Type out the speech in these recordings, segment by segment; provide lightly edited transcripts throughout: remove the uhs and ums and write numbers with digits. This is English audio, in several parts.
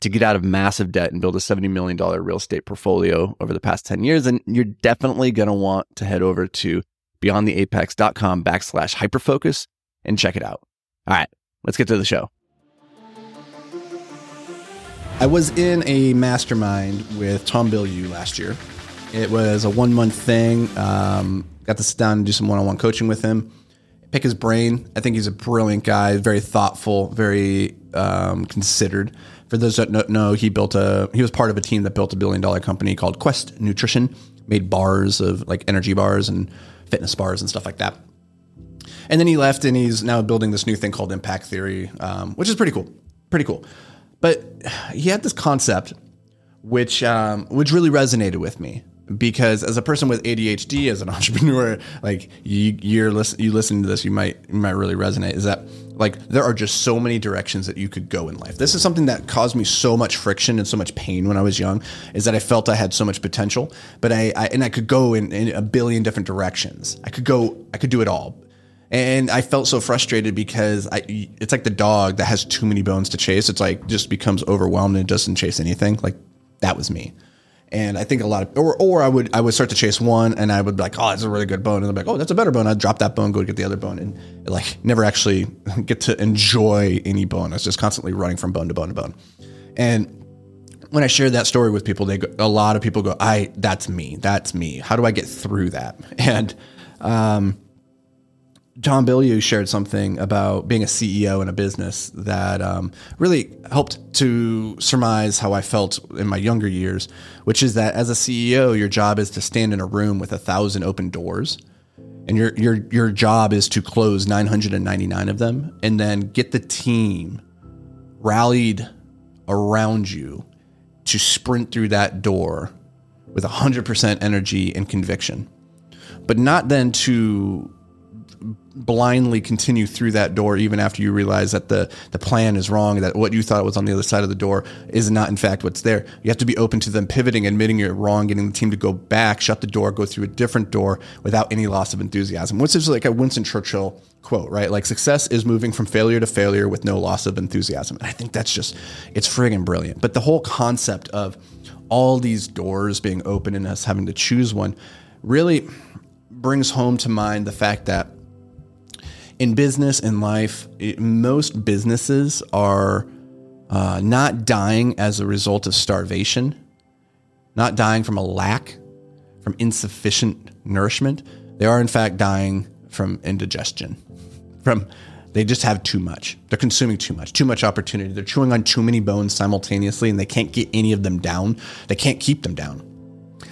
to get out of massive debt and build a $70 million real estate portfolio over the past 10 years, then you're definitely going to want to head over to beyondtheapex.com/hyperfocus and check it out. All right, let's get to the show. I was in a mastermind with Tom Bilyeu last year. It was a 1 month thing. Got to sit down and do some one-on-one coaching with him, pick his brain. I think he's a brilliant guy, very thoughtful, very considered. For those that don't know, he was part of a team that built a billion-dollar company called Quest Nutrition, made bars of like energy bars and fitness bars and stuff like that. And then he left, and he's now building this new thing called Impact Theory, which is pretty cool. But he had this concept which really resonated with me, because as a person with ADHD, as an entrepreneur, like you listen to this, you might really resonate. Is that like there are just so many directions that you could go in life. This is something that caused me so much friction and so much pain when I was young, is that I felt I had so much potential, but I could go in a billion different directions. I could do it all. And I felt so frustrated because it's like the dog that has too many bones to chase. It's like just becomes overwhelmed and doesn't chase anything. Like that was me. And I think a lot of, or I would start to chase one, and I would be like, oh, that's a really good bone. And I'm like, oh, that's a better bone. I'd drop that bone, go get the other bone, and like never actually get to enjoy any bone. I was just constantly running from bone to bone to bone. And when I share that story with people, a lot of people go, that's me. How do I get through that? And Tom Bilyeu shared something about being a CEO in a business that really helped to surmise how I felt in my younger years, which is that as a CEO, your job is to stand in a room with 1,000 open doors, and your job is to close 999 of them, and then get the team rallied around you to sprint through that door with 100% energy and conviction, but not then to blindly continue through that door even after you realize that the plan is wrong, that what you thought was on the other side of the door is not in fact what's there. You have to be open to them pivoting, admitting you're wrong, getting the team to go back, shut the door, go through a different door without any loss of enthusiasm, which is like a Winston Churchill quote, right? Like success is moving from failure to failure with no loss of enthusiasm. And I think that's just, it's friggin' brilliant. But the whole concept of all these doors being open and us having to choose one really brings home to mind the fact that in business, in life, most businesses are not dying as a result of starvation, not dying from a lack, from insufficient nourishment. They are, in fact, dying from indigestion. They just have too much. They're consuming too much opportunity. They're chewing on too many bones simultaneously, and they can't get any of them down. They can't keep them down.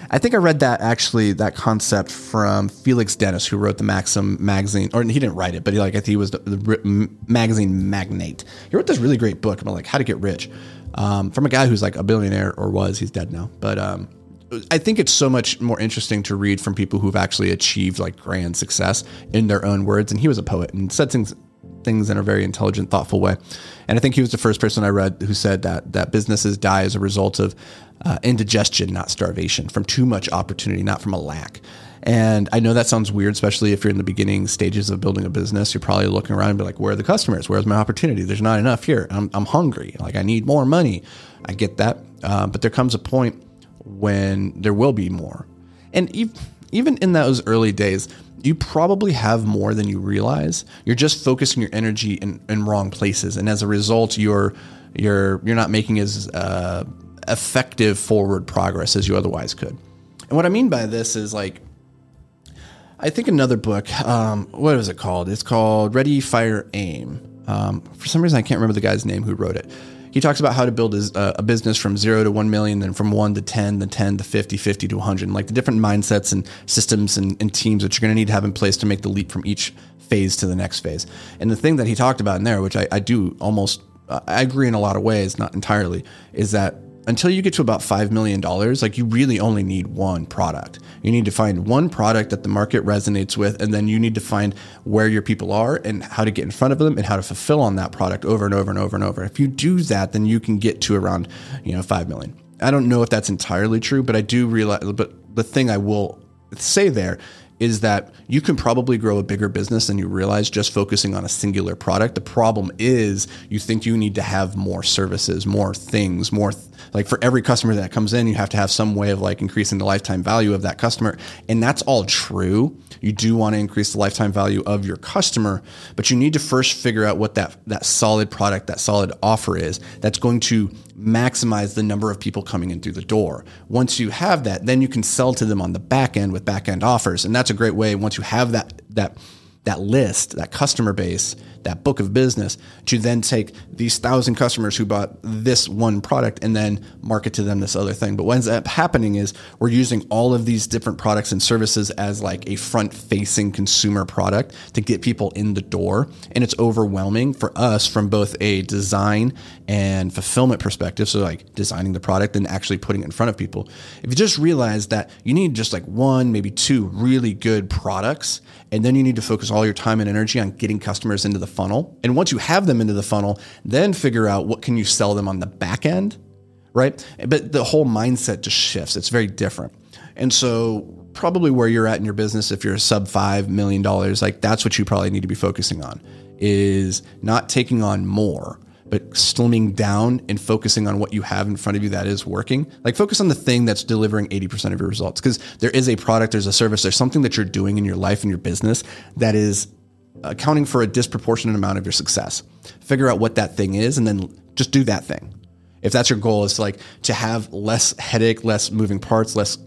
I think I read that concept from Felix Dennis, who wrote the Maxim magazine, or he didn't write it, but he was the magazine magnate. He wrote this really great book about like how to get rich, from a guy who's like a billionaire, or was, he's dead now. But I think it's so much more interesting to read from people who've actually achieved like grand success in their own words. And he was a poet and said things in a very intelligent, thoughtful way. And I think he was the first person I read who said that businesses die as a result of indigestion, not starvation, from too much opportunity, not from a lack. And I know that sounds weird, especially if you're in the beginning stages of building a business. You're probably looking around and be like, where are the customers? Where's my opportunity? There's not enough here. I'm hungry. Like I need more money. I get that. But there comes a point when there will be more. And even in those early days, you probably have more than you realize. You're just focusing your energy in wrong places. And as a result, you're not making as effective forward progress as you otherwise could. And what I mean by this is like, I think another book, what is it called? It's called Ready, Fire, Aim. For some reason, I can't remember the guy's name who wrote it. He talks about how to build a business from 0 to 1 million, then from 1 to 10, then 10 to 50, 50 to 100, like the different mindsets and systems and teams that you're going to need to have in place to make the leap from each phase to the next phase. And the thing that he talked about in there, which I agree in a lot of ways, not entirely, is that until you get to about $5 million, like you really only need one product. You need to find one product that the market resonates with, and then you need to find where your people are and how to get in front of them and how to fulfill on that product over and over and over and over. If you do that, then you can get to around, 5 million. I don't know if that's entirely true, but I do realize, but the thing I will say there is that you can probably grow a bigger business than you realize just focusing on a singular product. The problem is you think you need to have more services, more things, more like for every customer that comes in, you have to have some way of like increasing the lifetime value of that customer. And that's all true. You do want to increase the lifetime value of your customer, but you need to first figure out what that solid product, that solid offer is that's going to maximize the number of people coming in through the door. Once you have that, then you can sell to them on the back end with back end offers. And that's a great way, once you have that list, that customer base, that book of business, to then take these 1,000 customers who bought this one product and then market to them this other thing. But what ends up happening is we're using all of these different products and services as like a front-facing consumer product to get people in the door. And it's overwhelming for us from both a design and fulfillment perspective. So like designing the product and actually putting it in front of people. If you just realize that you need just like one, maybe two really good products, and then you need to focus all your time and energy on getting customers into the funnel. And once you have them into the funnel, then figure out what can you sell them on the back end, right? But the whole mindset just shifts. It's very different. And so probably where you're at in your business, if you're sub $5 million, like that's what you probably need to be focusing on, is not taking on more, but slimming down and focusing on what you have in front of you that is working. Like focus on the thing that's delivering 80% of your results, because there is a product, there's a service, there's something that you're doing in your life and your business that is accounting for a disproportionate amount of your success. Figure out what that thing is and then just do that thing. If that's your goal, is like to have less headache, less moving parts, less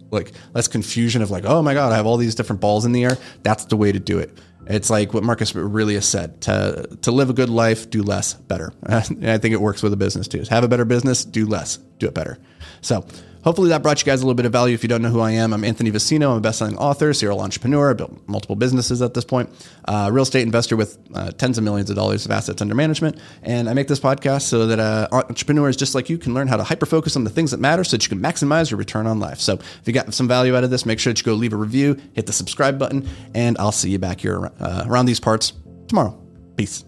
confusion of like, oh my God, I have all these different balls in the air. That's the way to do it. It's like what Marcus really has said, to live a good life, do less, better. And I think it works with a business too. Have a better business, do less, do it better. So hopefully that brought you guys a little bit of value. If you don't know who I am, I'm Anthony Vicino. I'm a best-selling author, serial entrepreneur. I built multiple businesses at this point. Real estate investor with tens of millions of dollars of assets under management. And I make this podcast so that entrepreneurs just like you can learn how to hyper-focus on the things that matter so that you can maximize your return on life. So if you got some value out of this, make sure that you go leave a review, hit the subscribe button, and I'll see you back here around these parts tomorrow. Peace.